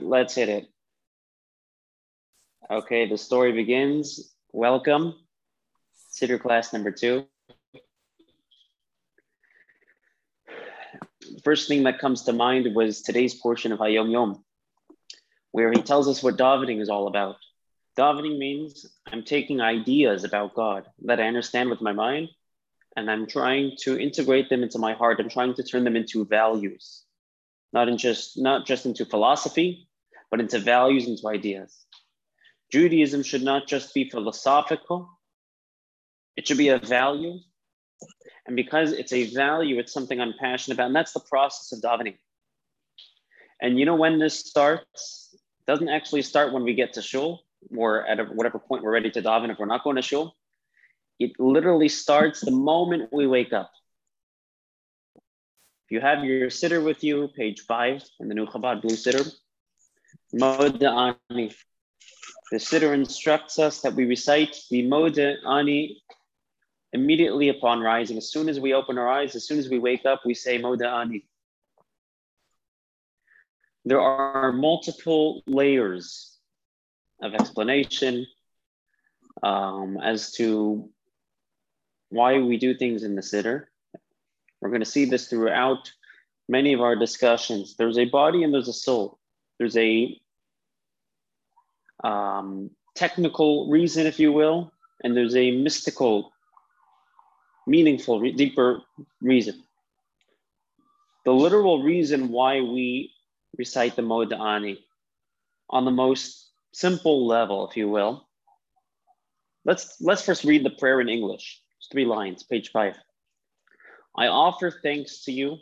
Let's hit it. Okay, the story begins. Welcome, Siddur class number 2. The first thing that comes to mind was today's portion of Hayom Yom, where he tells us what davening is all about. Davening means I'm taking ideas about God that I understand with my mind, and I'm trying to integrate them into my heart. I'm trying to turn them into values, not just into philosophy, but into values, into ideas. Judaism should not just be philosophical. It should be a value. And because it's a value, it's something I'm passionate about. And that's the process of davening. And you know when this starts? It doesn't actually start when we get to shul or at whatever point we're ready to daven if we're not going to shul. It literally starts the moment we wake up. If you have your siddur with you, page 5 in the new Chabad blue siddur, Modeh Ani. The siddur instructs us that we recite the Modeh Ani immediately upon rising. As soon as we open our eyes, as soon as we wake up, we say Modeh Ani. There are multiple layers of explanation as to why we do things in the siddur. We're going to see this throughout many of our discussions. There's a body and there's a soul. There's a technical reason, if you will, and there's a mystical, meaningful, deeper reason. The literal reason why we recite the Modeh Ani on the most simple level, if you will. Let's first read the prayer in English. It's 3 lines, page 5. I offer thanks to you,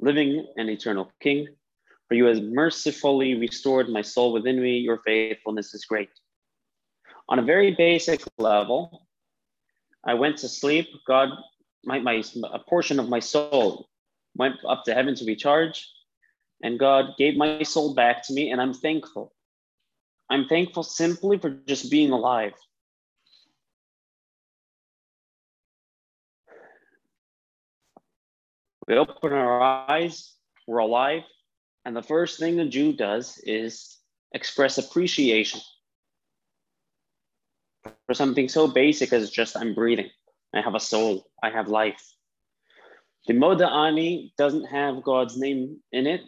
living and eternal King, for you have mercifully restored my soul within me. Your faithfulness is great. On a very basic level, I went to sleep. God, a portion of my soul went up to heaven to recharge, and God gave my soul back to me, and I'm thankful. I'm thankful simply for just being alive. We open our eyes, we're alive, and the first thing a Jew does is express appreciation for something so basic as just I'm breathing, I have a soul, I have life. The Modeh Ani doesn't have God's name in it.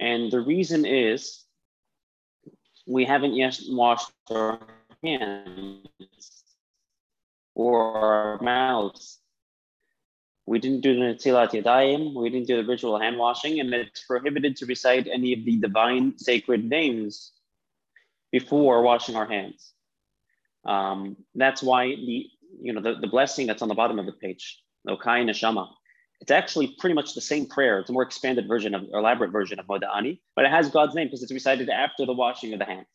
And the reason is we haven't yet washed our hands or our mouths. We didn't do the nitzilat yadayim, we didn't do the ritual hand washing, and it's prohibited to recite any of the divine sacred names before washing our hands. That's why the blessing that's on the bottom of the page, okai neshama, it's actually pretty much the same prayer. It's a more expanded version of, elaborate version of Modeh Ani, but it has God's name because it's recited after the washing of the hands.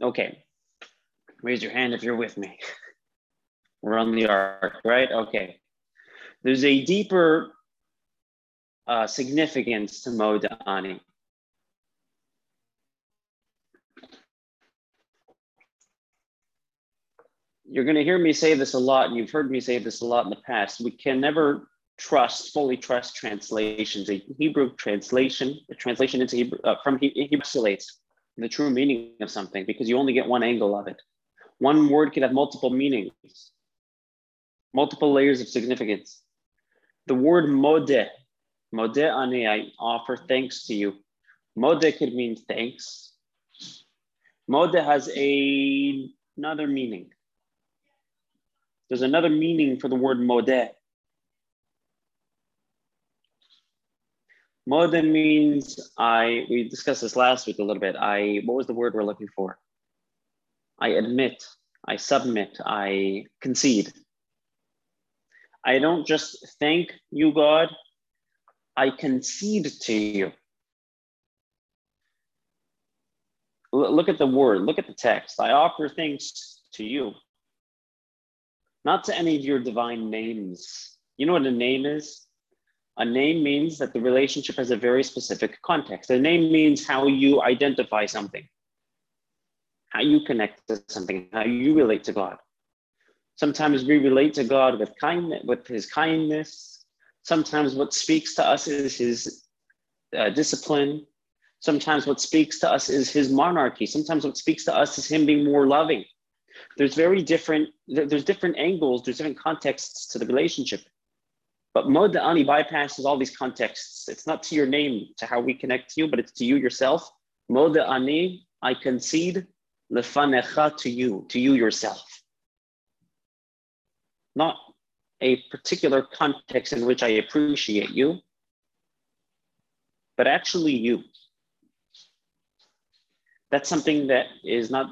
Okay, raise your hand if you're with me. We're on the ark, right? Okay. There's a deeper significance to Modeh Ani. You're going to hear me say this a lot, and you've heard me say this a lot in the past. We can never fully trust translations. A Hebrew translation, into Hebrew, from Hebrew, isolates the true meaning of something because you only get one angle of it. One word can have multiple meanings, multiple layers of significance. The word Modeh Ani, I offer thanks to you. Modeh could mean thanks. Modeh has another meaning. There's another meaning for the word Modeh. Modeh means we discussed this last week a little bit. What was the word we're looking for? I admit, I submit, I concede. I don't just thank you, God. I concede to you. Look at the word, look at the text. I offer thanks to you. Not to any of your divine names. You know what a name is? A name means that the relationship has a very specific context. A name means how you identify something, how you connect to something, how you relate to God. Sometimes we relate to God with his kindness. Sometimes what speaks to us is his discipline, Sometimes what speaks to us is his monarchy. Sometimes what speaks to us is him being more loving. There's different angles, there's different contexts to the relationship. But Modeh Ani bypasses all these contexts. It's not to your name, to how we connect to you, but it's to you yourself. Modeh Ani, I concede lefanecha to you yourself. Not a particular context in which I appreciate you, but actually you. That's something that is not,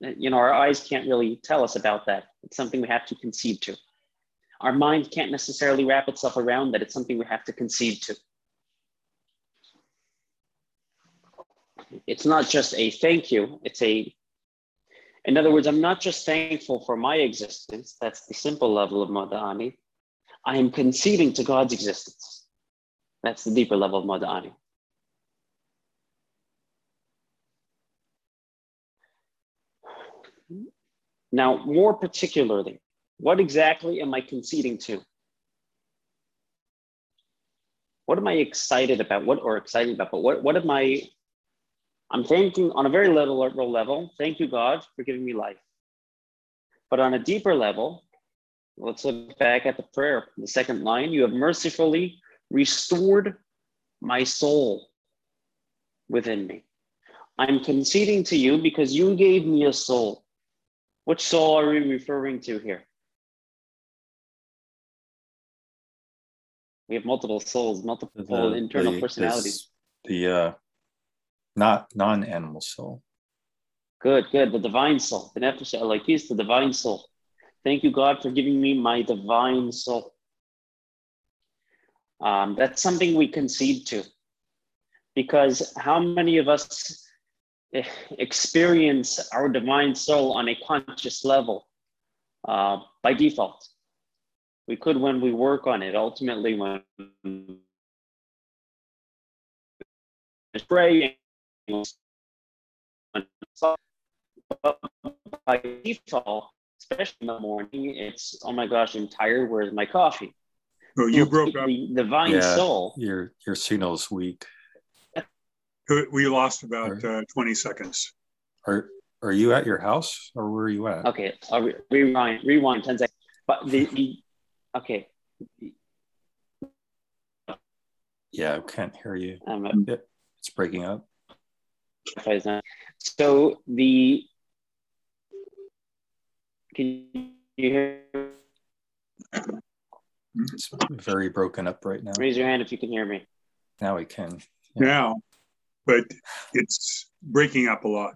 you know, our eyes can't really tell us about that. It's something we have to concede to. Our mind can't necessarily wrap itself around that. It's something we have to concede to. It's not just a thank you. It's a, in other words, I'm not just thankful for my existence. That's the simple level of Modeh Ani. I am conceding to God's existence. That's the deeper level of Modeh Ani. Now, more particularly, what exactly am I conceding to? What am I excited about? What am I? I'm thanking on a very literal level. Thank you, God, for giving me life. But on a deeper level, let's look back at the prayer, the second line. You have mercifully restored my soul within me. I'm conceding to you because you gave me a soul. Which soul are we referring to here? We have multiple souls, multiple internal personalities. The non-animal soul. Good. The divine soul. The nephesh elahkiyist, the divine soul. Thank you, God, for giving me my divine soul. That's something we concede to. Because how many of us experience our divine soul on a conscious level by default? We could when we work on it. Ultimately, when we pray, but by default, especially in the morning, it's, oh my gosh, I'm tired, where's my coffee? Oh, you broke up. The divine soul. Your signal's weak. We lost about 20 seconds. Are you at your house, or where are you at? Okay, I'll rewind 10 seconds. But okay. Yeah, I can't hear you. It's breaking up. So can you hear? It's very broken up right now. Raise your hand if you can hear me. Now we can. Yeah. Now, but it's breaking up a lot.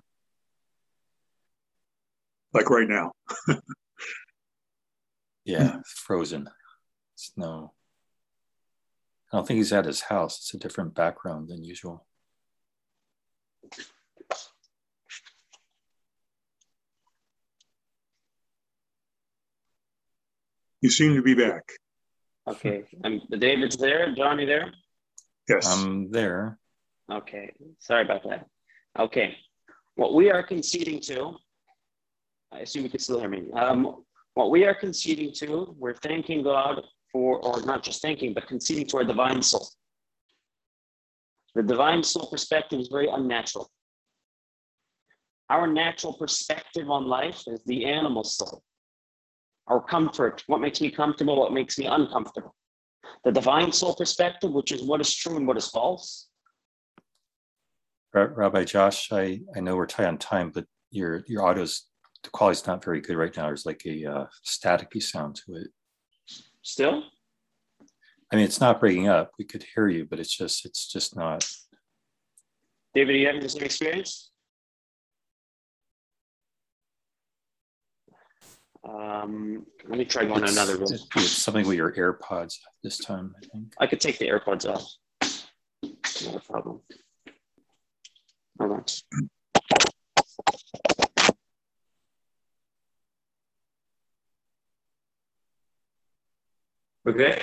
Like right now. Yeah, frozen. Snow. I don't think he's at his house. It's a different background than usual. You seem to be back. Okay. David's there. Johnny there? Yes. I'm there. Okay. Sorry about that. Okay. What we are conceding to, I assume you can still hear me. What we are conceding to, we're thanking God for, or not just thanking, but conceding to our divine soul. The divine soul perspective is very unnatural. Our natural perspective on life is the animal soul. Our comfort, what makes me comfortable, what makes me uncomfortable. The divine soul perspective, which is what is true and what is false. Rabbi Josh, I know we're tight on time, but your audio's, the quality's not very good right now. There's like a staticky sound to it. Still? I mean, it's not breaking up. We could hear you, but it's just not. David, are you having the same experience? Let me try going to another room. It's something with your AirPods this time, I think. I could take the AirPods off. Not a problem. Hold on. Okay.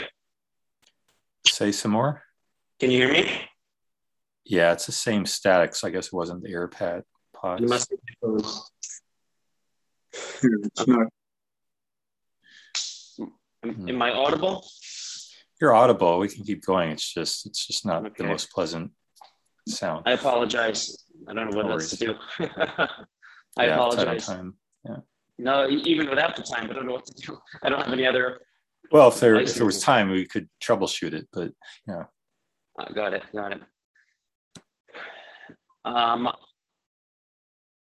Say some more. Can you hear me? Yeah, it's the same static, so I guess it wasn't the AirPod. It must be. It's not. Am I audible? You're audible. We can keep going. It's just not okay. The most pleasant. sound. I apologize. I don't know what else to do. I apologize. Yeah. No, even without the time, I don't know what to do. I don't have any other. Well, if there was time, we could troubleshoot it, but yeah. Got it.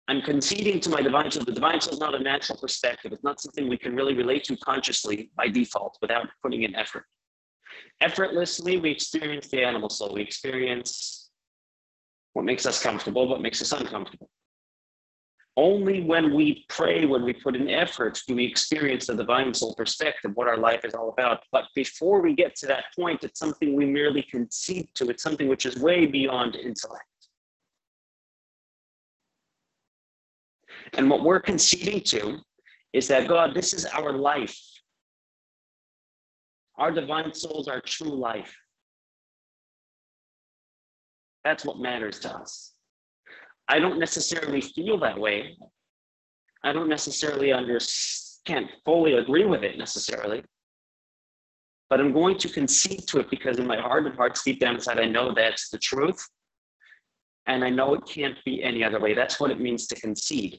I'm conceding to my divine soul. The divine soul is not a natural perspective. It's not something we can really relate to consciously by default without putting in effort. Effortlessly, we experience the animal soul. We experience what makes us comfortable, what makes us uncomfortable. Only when we pray, when we put in effort, do we experience the divine soul perspective, what our life is all about. But before we get to that point, it's something we merely concede to. It's something which is way beyond intellect. And what we're conceding to is that, God, this is our life. Our divine souls, our true life. That's what matters to us. I don't necessarily feel that way. I don't necessarily can't fully agree with it necessarily. But I'm going to concede to it because in my heart and hearts, deep down inside, I know that's the truth. And I know it can't be any other way. That's what it means to concede.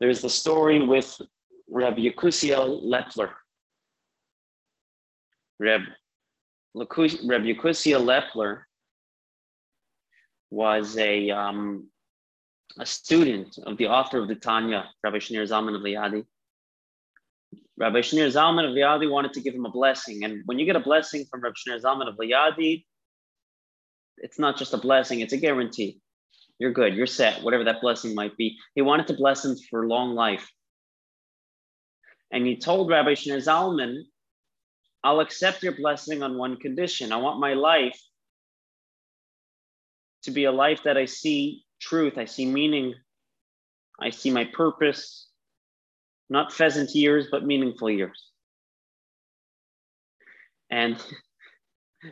There's the story with Reb Yekusiel Leffler. Reb Yekusiel Leffler was a student of the author of the Tanya, Rabbi Shneur Zalman of Liadi. Rabbi Shneur Zalman of Liadi wanted to give him a blessing. And when you get a blessing from Rabbi Shneur Zalman of Liadi, it's not just a blessing, it's a guarantee. You're good, you're set, whatever that blessing might be. He wanted to bless him for long life. And he told Rabbi Shneur Zalman, I'll accept your blessing on one condition. I want my life to be a life that I see truth, I see meaning, I see my purpose, not pheasant years, but meaningful years. And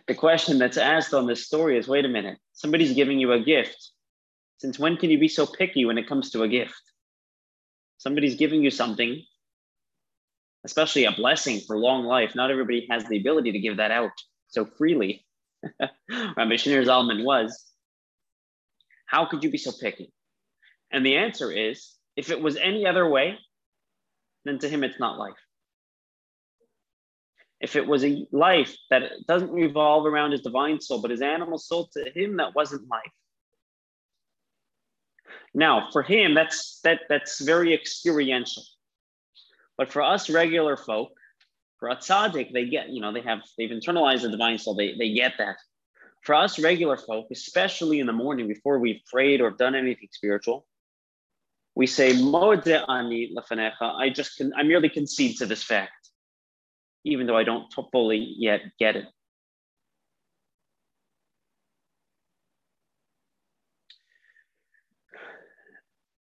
the question that's asked on this story is, wait a minute, somebody's giving you a gift. Since when can you be so picky when it comes to a gift? Somebody's giving you something, especially a blessing for long life. Not everybody has the ability to give that out so freely. Rabbi Shneur Zalman was. How could you be so picky? And the answer is, if it was any other way, then to him it's not life. If it was a life that doesn't revolve around his divine soul, but his animal soul, to him that wasn't life. Now, for him, that's very experiential. But for us regular folk, for a tzaddik, they get, they've internalized the divine soul, they get that. For us regular folk, especially in the morning before we've prayed or done anything spiritual, we say, Modeh Ani lefanecha, I merely concede to this fact, even though I don't fully yet get it.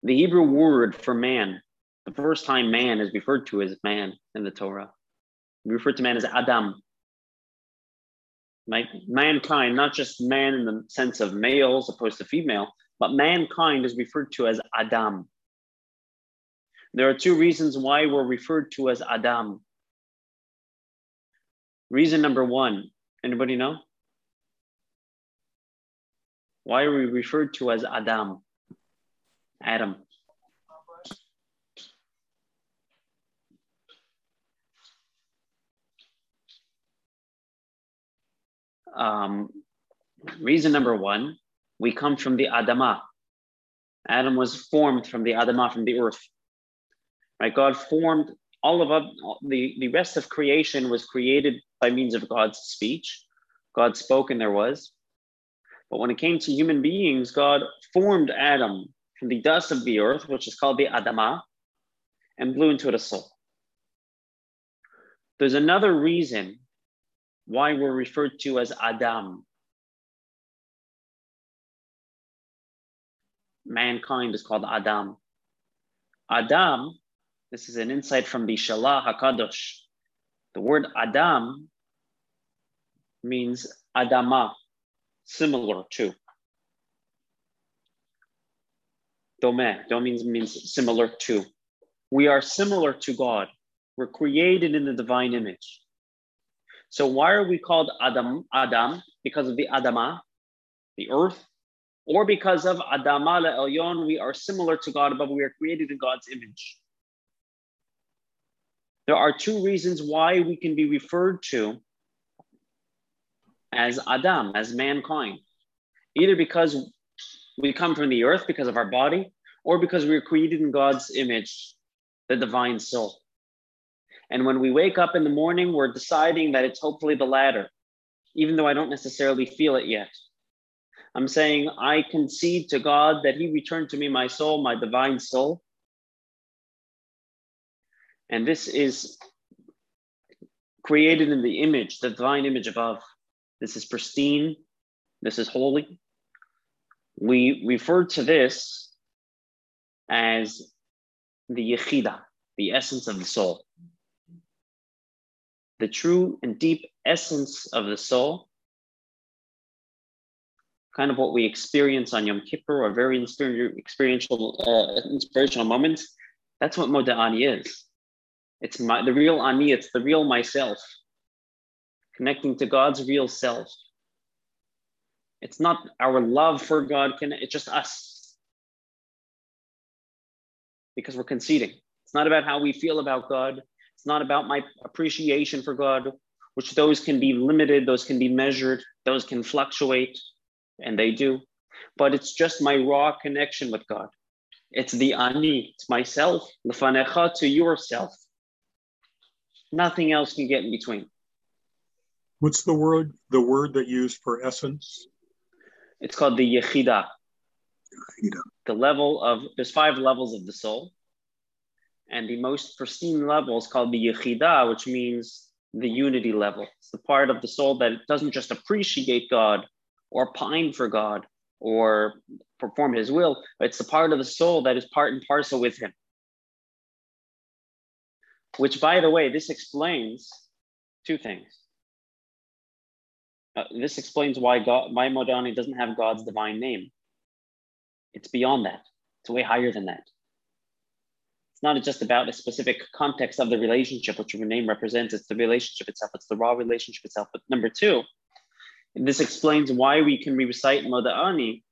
The Hebrew word for man, the first time man is referred to as man in the Torah, we refer to man as Adam. Like mankind, not just man in the sense of male as opposed to female, but mankind is referred to as Adam. There are two reasons why we're referred to as Adam. Reason number one, anybody know? Why are we referred to as Adam? Adam. Reason number one, we come from the Adamah. Adam was formed from the Adamah, from the earth. Right? God formed all of the rest of creation was created by means of God's speech. God spoke and there was. But when it came to human beings, God formed Adam from the dust of the earth, which is called the Adamah, and blew into it a soul. There's another reason why we're referred to as Adam. Mankind is called Adam. Adam, this is an insight from Bishallah HaKadosh. The word Adam means Adamah, similar to. Domeh means similar to. We are similar to God. We're created in the divine image. So why are we called Adam? Because of the Adamah, the earth, or because of Adamah le'elyon, we are similar to God above, we are created in God's image. There are two reasons why we can be referred to as Adam, as mankind. Either because we come from the earth because of our body, or because we are created in God's image, the divine soul. And when we wake up in the morning, we're deciding that it's hopefully the latter, even though I don't necessarily feel it yet. I'm saying I concede to God that he returned to me my soul, my divine soul. And this is created in the image, the divine image above. This is pristine. This is holy. We refer to this as the Yechidah, the essence of the soul. The true and deep essence of the soul, kind of what we experience on Yom Kippur, a very inspirational moment. That's what Modeh Ani is. It's the real Ani, it's the real myself, connecting to God's real self. It's not our love for God, it's just us, because we're conceding. It's not about how we feel about God. It's not about my appreciation for God, which those can be limited, those can be measured, those can fluctuate, and they do. But it's just my raw connection with God. It's the Ani, it's myself, lefanecha, to yourself. Nothing else can get in between. What's the word that you used for essence? It's called the Yechidah. Yechidah. There's five levels of the soul. And the most pristine level is called the Yechidah, which means the unity level. It's the part of the soul that doesn't just appreciate God or pine for God or perform his will. It's the part of the soul that is part and parcel with him. Which, by the way, this explains two things. This explains why Modeh Ani doesn't have God's divine name. It's beyond that. It's way higher than that. It's not just about a specific context of the relationship, which your name represents. It's the relationship itself. It's the raw relationship itself. But number two, this explains why we can recite Modeh Ani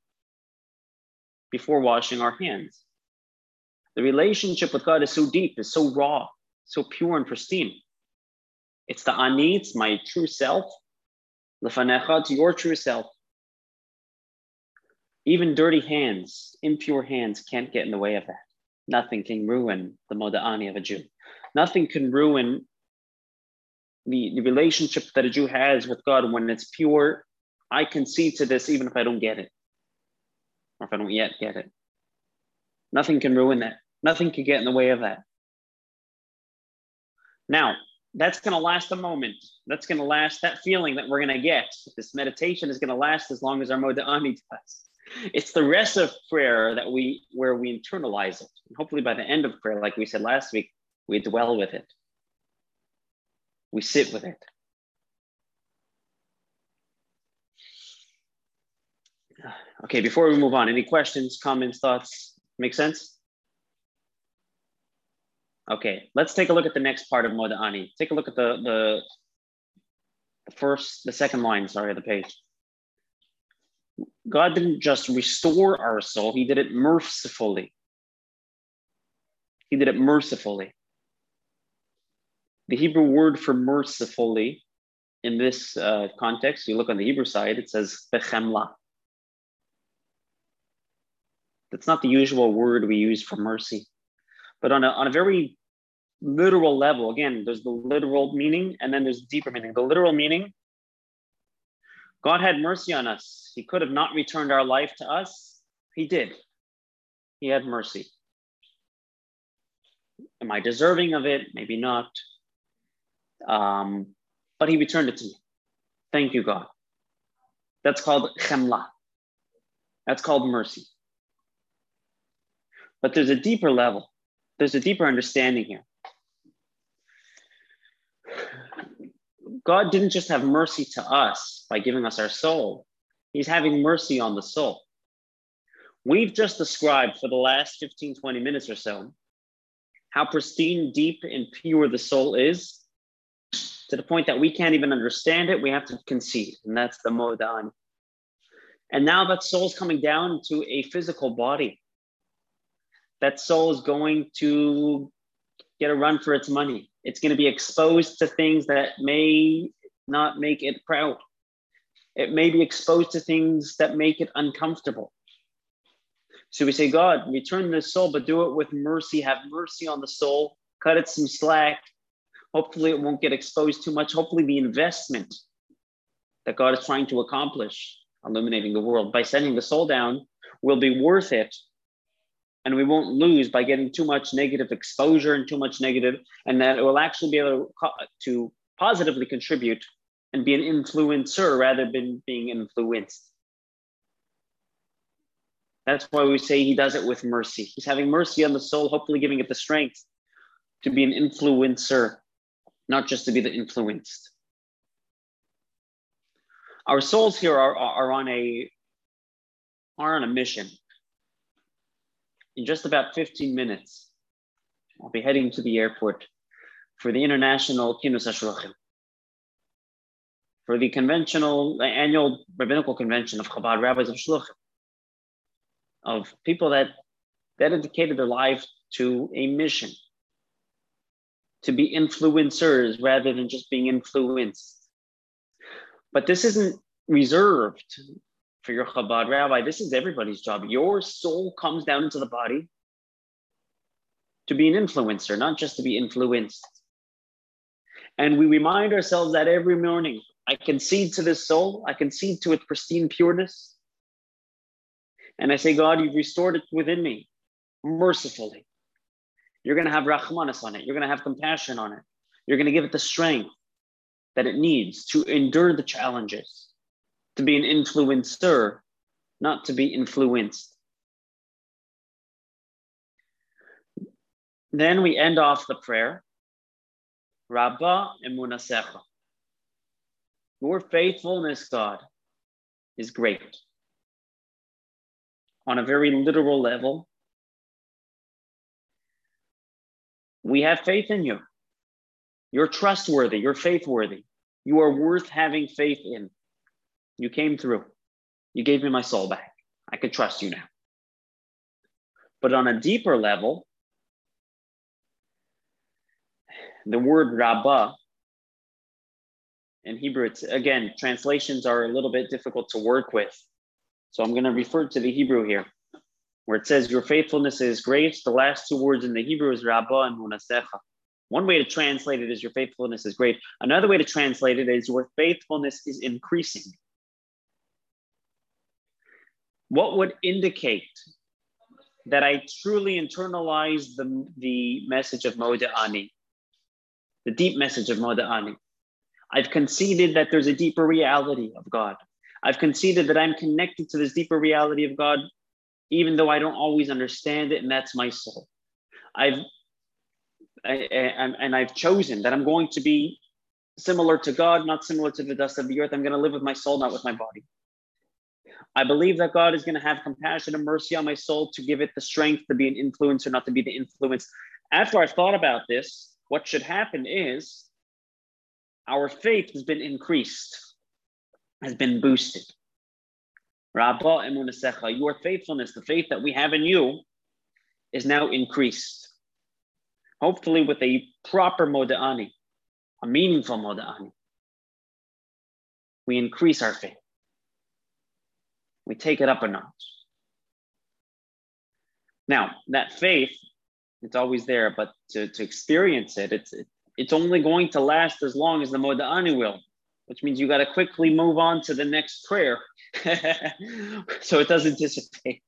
before washing our hands. The relationship with God is so deep, is so raw, so pure and pristine. It's the Ani, it's my true self, lefanecha, to your true self. Even dirty hands, impure hands can't get in the way of that. Nothing can ruin the Modeh Ani of a Jew. Nothing can ruin the relationship that a Jew has with God when it's pure. I concede to this even if I don't get it, or if I don't yet get it. Nothing can ruin that. Nothing can get in the way of that. Now, that's going to last a moment. That's going to last, that feeling that we're going to get. This meditation is going to last as long as our Modeh Ani does. It's the rest of prayer that where we internalize it. And hopefully by the end of prayer, like we said last week, we dwell with it. We sit with it. Okay, before we move on, any questions, comments, thoughts? Make sense? Okay, let's take a look at the next part of Modeh Ani. Take a look at the second line, of the page. God didn't just restore our soul, he did it mercifully. He did it mercifully. The Hebrew word for mercifully in this context, you look on the Hebrew side, it says bechemla. That's not the usual word we use for mercy. But on a very literal level, again, there's the literal meaning and then there's the deeper meaning. The literal meaning, God had mercy on us. He could have not returned our life to us. He did. He had mercy. Am I deserving of it? Maybe not. But he returned it to me. Thank you, God. That's called chemla. That's called mercy. But there's a deeper level. There's a deeper understanding here. God didn't just have mercy to us by giving us our soul. He's having mercy on the soul. We've just described for the last 15, 20 minutes or so how pristine, deep, and pure the soul is. to the point that we can't even understand it. We have to concede, and that's the Modeh Ani. And now that soul is coming down to a physical body. That soul is going to get a run for its money. It's going to be exposed to things that may not make it proud. It may be exposed to things that make it uncomfortable. So we say, God, return this soul, but do it with mercy. Have mercy on the soul. Cut it some slack. Hopefully it won't get exposed too much. Hopefully the investment that God is trying to accomplish, illuminating the world, by sending the soul down, will be worth it. And we won't lose by getting too much negative exposure and too much negative, and that it will actually be able to positively contribute and be an influencer rather than being influenced. That's why we say he does it with mercy. He's having mercy on the soul, hopefully giving it the strength to be an influencer, not just to be the influenced. Our souls here are on a mission. In just about 15 minutes, I'll be heading to the airport for the International Kinus HaShuluchim, for the annual rabbinical convention of Chabad rabbis of Shluchim, of people that dedicated their life to a mission, to be influencers rather than just being influenced. But this isn't reserved for your Chabad rabbi. This is everybody's job. Your soul comes down into the body to be an influencer, not just to be influenced. And we remind ourselves that every morning, I concede to this soul. I concede to its pristine pureness. And I say, God, you've restored it within me mercifully. You're going to have rachmanis on it. You're going to have compassion on it. You're going to give it the strength that it needs to endure the challenges, to be an influencer, not to be influenced. Then we end off the prayer, Rabbah Emunasecha. Your faithfulness, God, is great. On a very literal level, we have faith in you. You're trustworthy. You're faithworthy. You are worth having faith in. You came through. You gave me my soul back. I could trust you now. But on a deeper level, the word Rabbah, in Hebrew, it's, again, translations are a little bit difficult to work with. So I'm going to refer to the Hebrew here, where it says, your faithfulness is great. The last two words in the Hebrew is Rabbah and Munasecha. One way to translate it is your faithfulness is great. Another way to translate it is your faithfulness is increasing. What would indicate that I truly internalize the message of Modeh Ani, the deep message of Modeh Ani? I've conceded that there's a deeper reality of God. I've conceded that I'm connected to this deeper reality of God, even though I don't always understand it, and that's my soul. I've chosen that I'm going to be similar to God, not similar to the dust of the earth. I'm going to live with my soul, not with my body. I believe that God is going to have compassion and mercy on my soul to give it the strength to be an influencer, not to be the influence. After I've thought about this, what should happen is, our faith has been increased, has been boosted. Rabbah Emunasecha, your faithfulness, the faith that we have in you, is now increased. Hopefully with a proper Modeh Ani, a meaningful Modeh Ani, we increase our faith. We take it up a notch. Now, that faith, it's always there, but to experience it, it's only going to last as long as the Modeh Ani will, which means you got to quickly move on to the next prayer so it doesn't dissipate.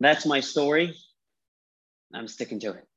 That's my story. I'm sticking to it.